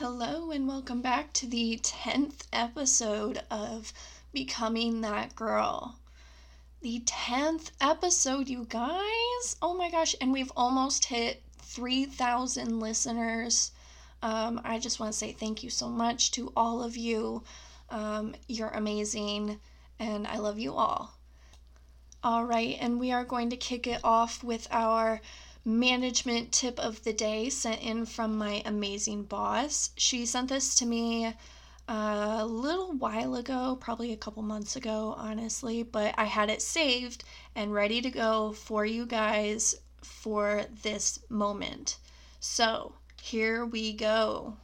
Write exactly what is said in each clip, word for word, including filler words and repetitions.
Hello and welcome back to the tenth episode of Becoming That Girl. The tenth episode, you guys! Oh my gosh, and we've almost hit three thousand listeners. Um, I just want to say thank you so much to all of you. Um, you're amazing and I love you all. All right, and we are going to kick it off with our management tip of the day sent in from my amazing boss. She sent this to me a little while ago, probably a couple months ago, honestly, but I had it saved and ready to go for you guys for this moment. So here we go.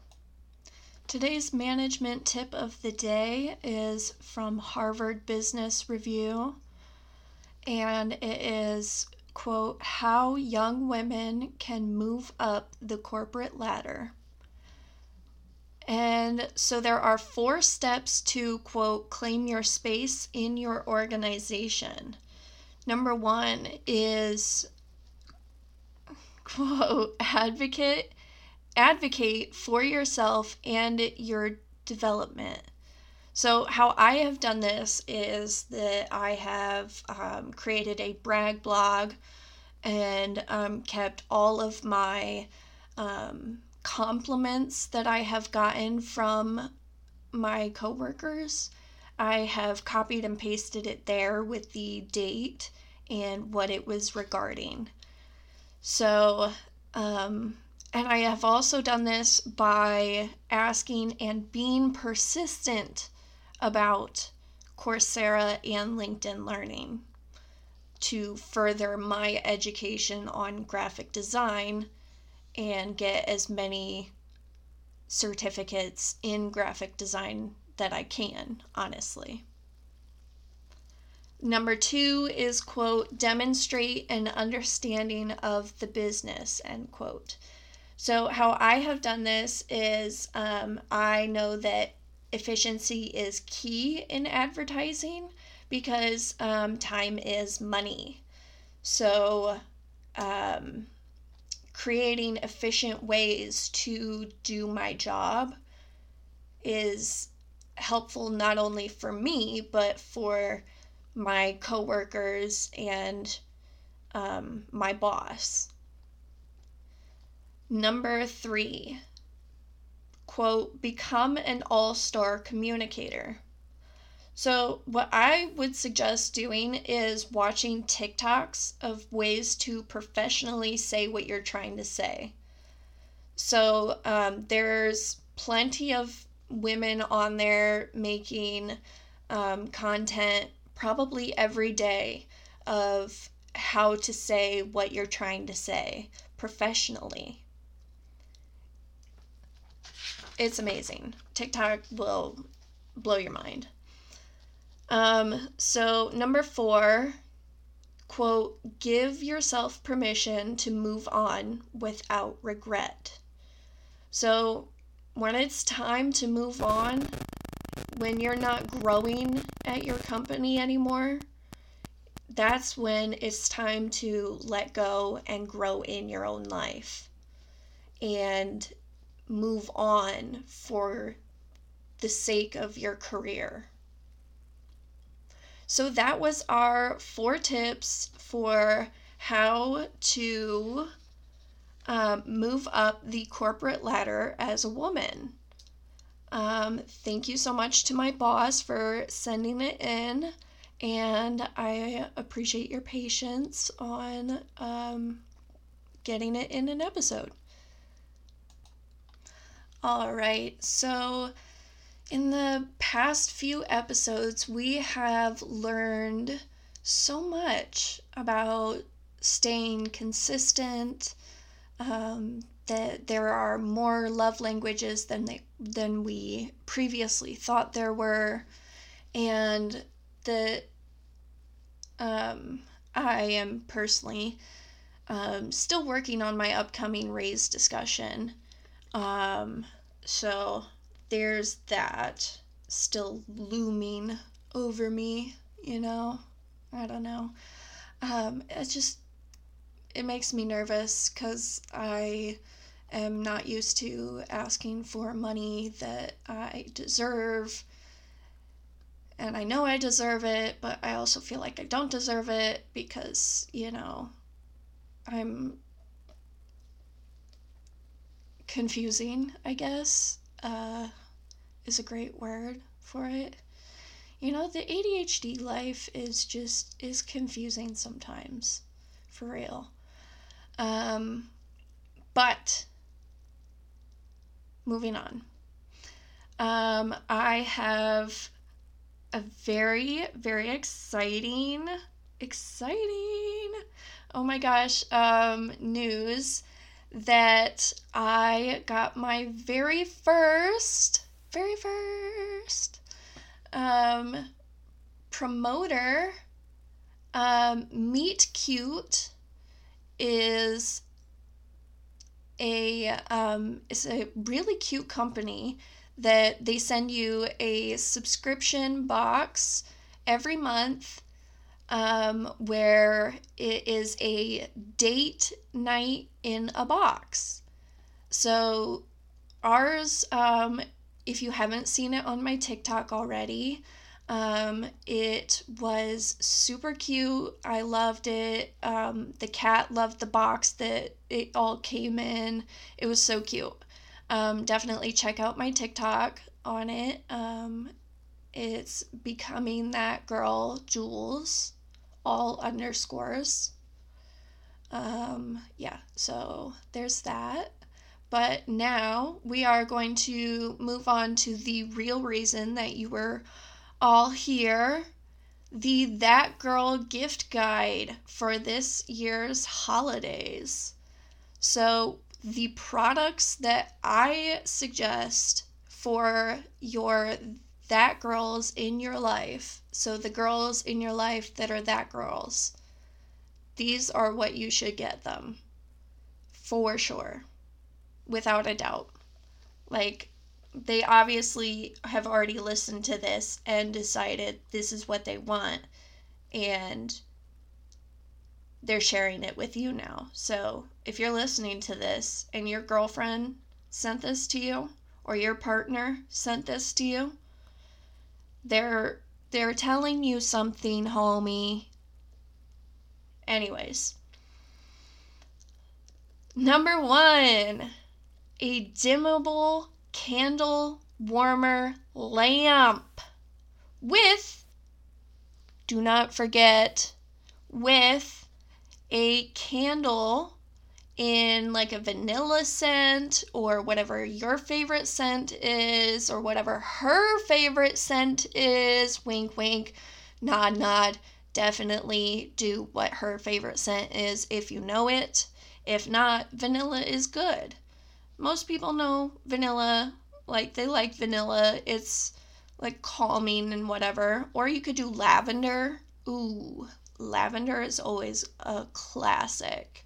Today's management tip of the day is from Harvard Business Review, and it is, quote, how young women can move up the corporate ladder. And so there are four steps to, quote, claim your space in your organization. Number one is, quote, advocate, advocate for yourself and your development. So how I have done this is that I have um, created a brag blog and um, kept all of my um, compliments that I have gotten from my coworkers. I have copied and pasted it there with the date and what it was regarding. So, um, and I have also done this by asking and being persistent about Coursera and LinkedIn Learning to further my education on graphic design and get as many certificates in graphic design that I can, honestly. Number two is, quote, demonstrate an understanding of the business, end quote. So how I have done this is um, I know that efficiency is key in advertising because um, time is money. So um, creating efficient ways to do my job is helpful not only for me, but for my coworkers and um, my boss. Number three, quote, become an all-star communicator. So what I would suggest doing is watching TikToks of ways to professionally say what you're trying to say. So um, there's plenty of women on there making um, content probably every day of how to say what you're trying to say professionally. It's amazing. TikTok will blow your mind. Um, so number four, quote, give yourself permission to move on without regret. So when it's time to move on, when you're not growing at your company anymore, that's when it's time to let go and grow in your own life. And move on for the sake of your career. So that was our four tips for how to um, move up the corporate ladder as a woman. Um, thank you so much to my boss for sending it in, and I appreciate your patience on um, getting it in an episode. All right, so in the past few episodes, we have learned so much about staying consistent, um, that there are more love languages than they, than we previously thought there were, and that um, I am personally um, still working on my upcoming raise discussion. Um, So there's that still looming over me, you know, I don't know. Um, it just, it makes me nervous because I am not used to asking for money that I deserve. And I know I deserve it, but I also feel like I don't deserve it because, you know, I'm confusing, I guess, uh, is a great word for it. You know, the A D H D life is just, is confusing sometimes, for real. Um, but, moving on. Um, I have a very, very exciting, exciting, oh my gosh, um, news that I got my very first, very first, um, promoter. um, Meet Cute is a, um, it's a really cute company that they send you a subscription box every month, um, where it is a date night in a box. So ours, um, if you haven't seen it on my TikTok already, um, it was super cute. I loved it. Um, the cat loved the box that it all came in. It was so cute. Um, definitely check out my TikTok on it. Um, it's Becoming That Girl, Jules, all underscores. Um, yeah, so there's that. But now we are going to move on to the real reason that you were all here. The That Girl gift guide for this year's holidays. So the products that I suggest for your That Girls in your life. So the girls in your life that are That Girls. These are what you should get them. For sure. Without a doubt. Like, they obviously have already listened to this and decided this is what they want, and they're sharing it with you now. So if you're listening to this and your girlfriend sent this to you, or your partner sent this to you, they're they're telling you something, homie. Anyways, number one. A dimmable candle warmer lamp with, do not forget, with a candle in like a vanilla scent or whatever your favorite scent is, or whatever her favorite scent is. Wink, wink, nod, nod. Definitely do what her favorite scent is if you know it. If not, vanilla is good. Most people know vanilla, like they like vanilla, it's like calming and whatever. Or you could do lavender. Ooh, lavender is always a classic.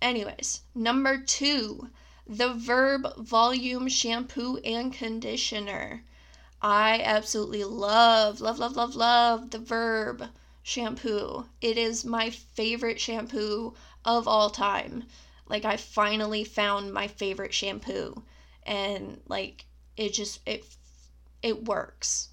Anyways, number two, the Verb Volume Shampoo and Conditioner. I absolutely love, love, love, love, love the Verb shampoo. It is my favorite shampoo of all time. Like, I finally found my favorite shampoo, and like, it just, it, it works.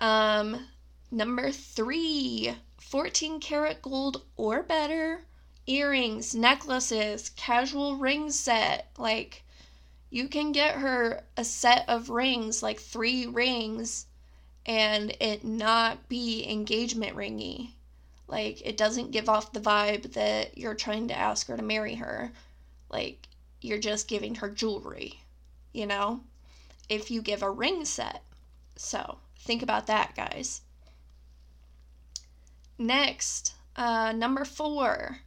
Um, number three, fourteen karat gold or better earrings, necklaces, casual ring set. Like, you can get her a set of rings, like three rings, and it not be engagement ringy. Like, it doesn't give off the vibe that you're trying to ask her to marry her. Like, you're just giving her jewelry, you know, if you give a ring set. So, think about that, guys. Next, uh, number four,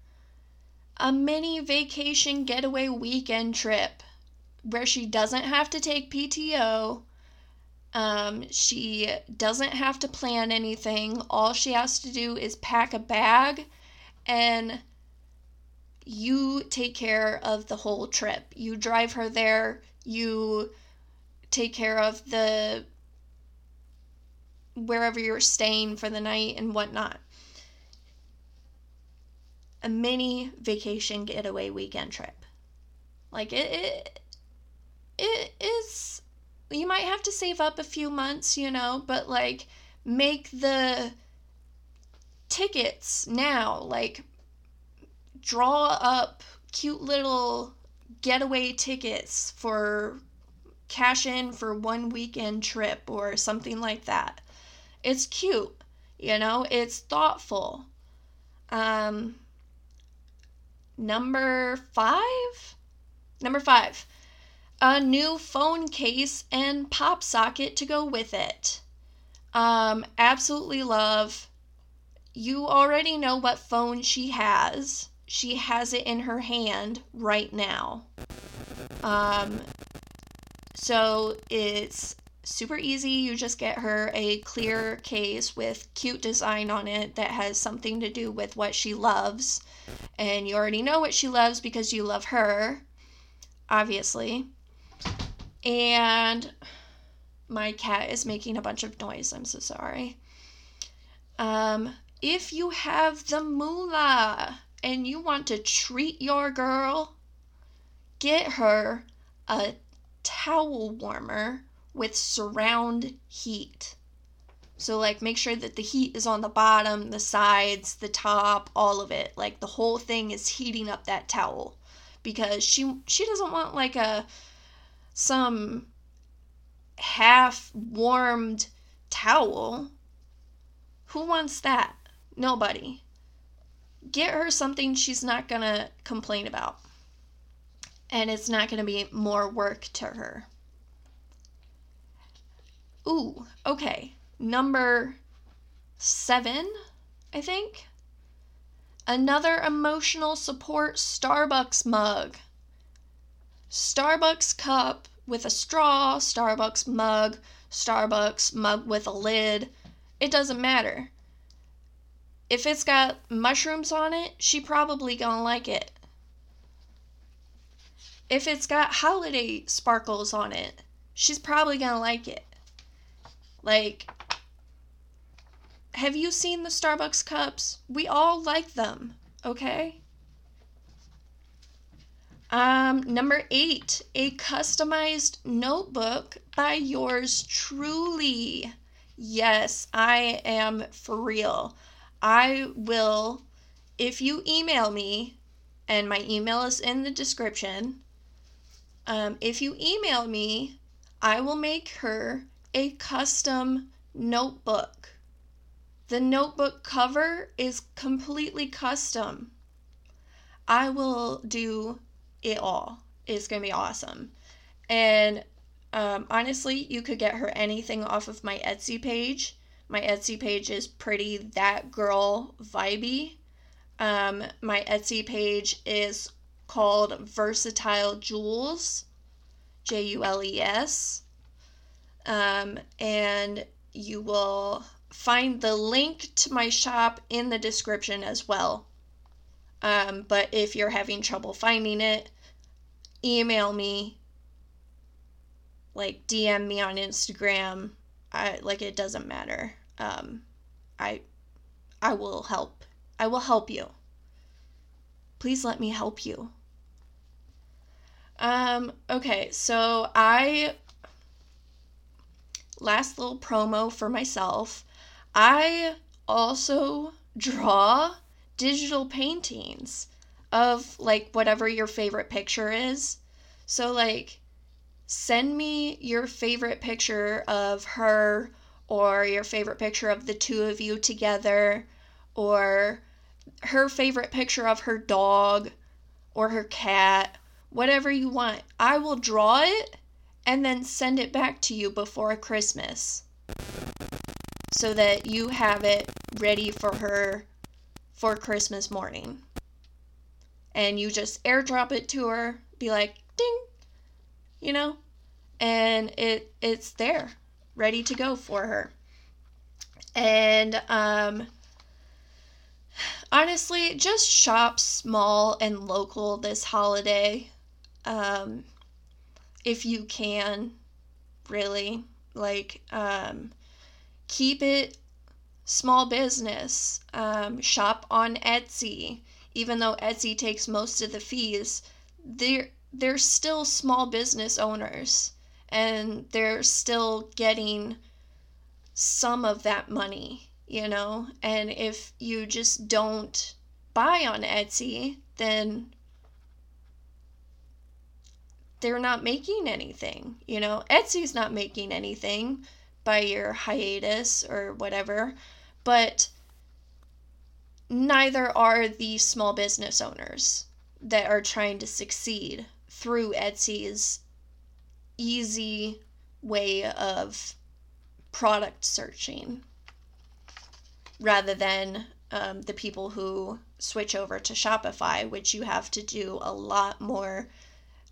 a mini vacation getaway weekend trip where she doesn't have to take P T O. Um, she doesn't have to plan anything. All she has to do is pack a bag, and you take care of the whole trip. You drive her there. You take care of the, wherever you're staying for the night and whatnot. A mini vacation getaway weekend trip. Like it, it, it is, you might have to save up a few months, you know, but like make the tickets now, like draw up cute little getaway tickets for cash in for one weekend trip or something like that. It's cute, you know, it's thoughtful. Um, number five, number five, a new phone case and pop socket to go with it. Um, absolutely love. You already know what phone she has. She has it in her hand right now. Um, so it's super easy. You just get her a clear case with cute design on it that has something to do with what she loves. And you already know what she loves because you love her, obviously. And my cat is making a bunch of noise. I'm so sorry. Um, if you have the moolah and you want to treat your girl, get her a towel warmer with surround heat. So like make sure that the heat is on the bottom, the sides, the top, all of it. Like the whole thing is heating up that towel, because she she doesn't want like a some half warmed towel. Who wants that? Nobody. Get her something she's not going to complain about. And it's not going to be more work to her. Ooh, okay. Number seven, I think. Another emotional support Starbucks mug. Starbucks cup with a straw, Starbucks mug, Starbucks mug with a lid. It doesn't matter. If it's got mushrooms on it, she probably gonna like it. If it's got holiday sparkles on it, she's probably gonna like it. Like, have you seen the Starbucks cups? We all like them, okay? Um, number eight, a customized notebook by yours truly. Yes, I am for real. I will, if you email me, and my email is in the description, um, if you email me, I will make her a custom notebook. The notebook cover is completely custom. I will do it all. It's going to be awesome. And Um, honestly, you could get her anything off of my Etsy page. My Etsy page is pretty that girl vibey. Um, my Etsy page is called VersatilJules, J U L E S. Um, and you will find the link to my shop in the description as well. Um, but if you're having trouble finding it, email me. Like, D M me on Instagram. I, like, it doesn't matter. Um, I, I will help. I will help you. Please let me help you. Um, okay, so I, last little promo for myself. I also draw digital paintings of, like, whatever your favorite picture is. So, like, send me your favorite picture of her, or your favorite picture of the two of you together, or her favorite picture of her dog or her cat, whatever you want. I will draw it and then send it back to you before Christmas so that you have it ready for her for Christmas morning. And you just airdrop it to her, be like, ding, you know, and it it's there, ready to go for her. And um, honestly, just shop small and local this holiday, um, if you can, really. Like, um, keep it small business. Um, shop on Etsy, even though Etsy takes most of the fees. There. they're still small business owners, and they're still getting some of that money, you know? And if you just don't buy on Etsy, then they're not making anything, you know? Etsy's not making anything by your hiatus or whatever, but neither are the small business owners that are trying to succeed through Etsy's easy way of product searching, rather than um, the people who switch over to Shopify, which you have to do a lot more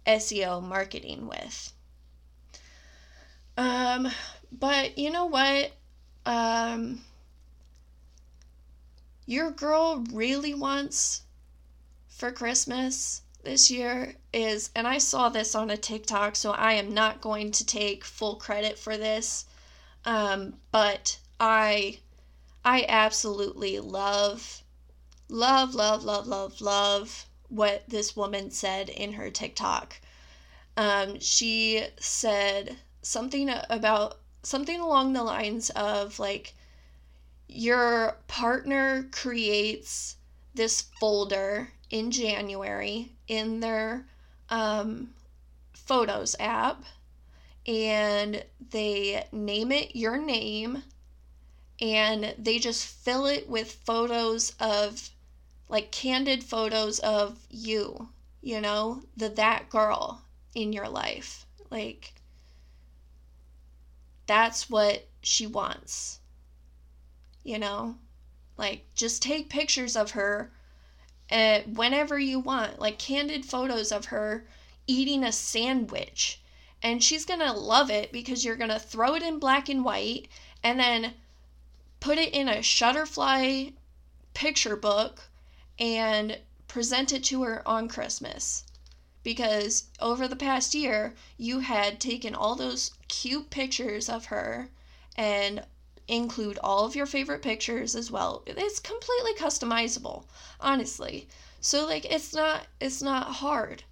S E O marketing with. Um, but you know what? Um, your girl really wants for Christmas this year is, and I saw this on a TikTok, so I am not going to take full credit for this, um, but I, I absolutely love, love, love, love, love, love what this woman said in her TikTok. Um, she said something about, something along the lines of, like, your partner creates this folder in January in their um, photos app, and they name it your name, and they just fill it with photos of, like, candid photos of you, you know, the that girl in your life. Like, that's what she wants, you know? Like, just take pictures of her uh, whenever you want, like, candid photos of her eating a sandwich, and she's gonna love it because you're gonna throw it in black and white and then put it in a Shutterfly picture book and present it to her on Christmas, because over the past year you had taken all those cute pictures of her and include all of your favorite pictures as well. It's completely customizable, honestly. So, like, it's not it's not hard.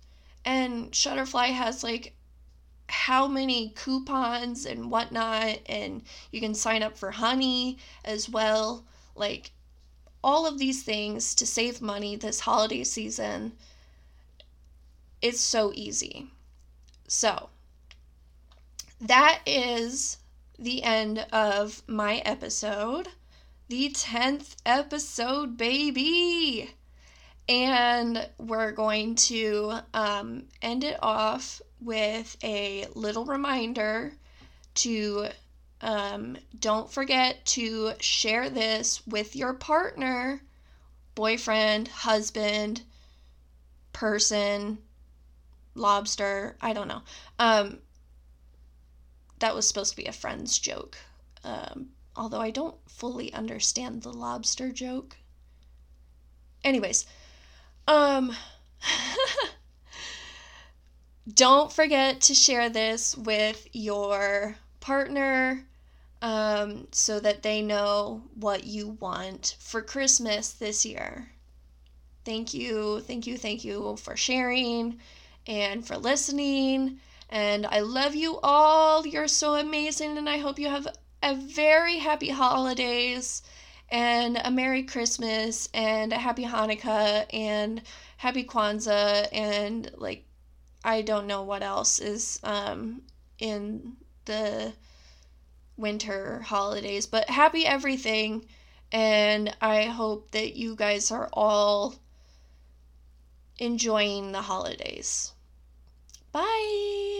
And Shutterfly has, like, how many coupons and whatnot, and you can sign up for Honey as well. Like, all of these things to save money this holiday season. It's so easy. So, that is the end of my episode. The tenth episode, baby! And we're going to um, end it off with a little reminder to Um, don't forget to share this with your partner, boyfriend, husband, person, lobster, I don't know. Um, that was supposed to be a friend's joke. Um, although I don't fully understand the lobster joke. Anyways, um, don't forget to share this with your partner, Um, so that they know what you want for Christmas this year. Thank you, thank you, thank you for sharing and for listening. And I love you all. You're so amazing, and I hope you have a very happy holidays and a Merry Christmas and a Happy Hanukkah and Happy Kwanzaa, and, like, I don't know what else is um, in the winter holidays, but happy everything. And I hope that you guys are all enjoying the holidays. Bye.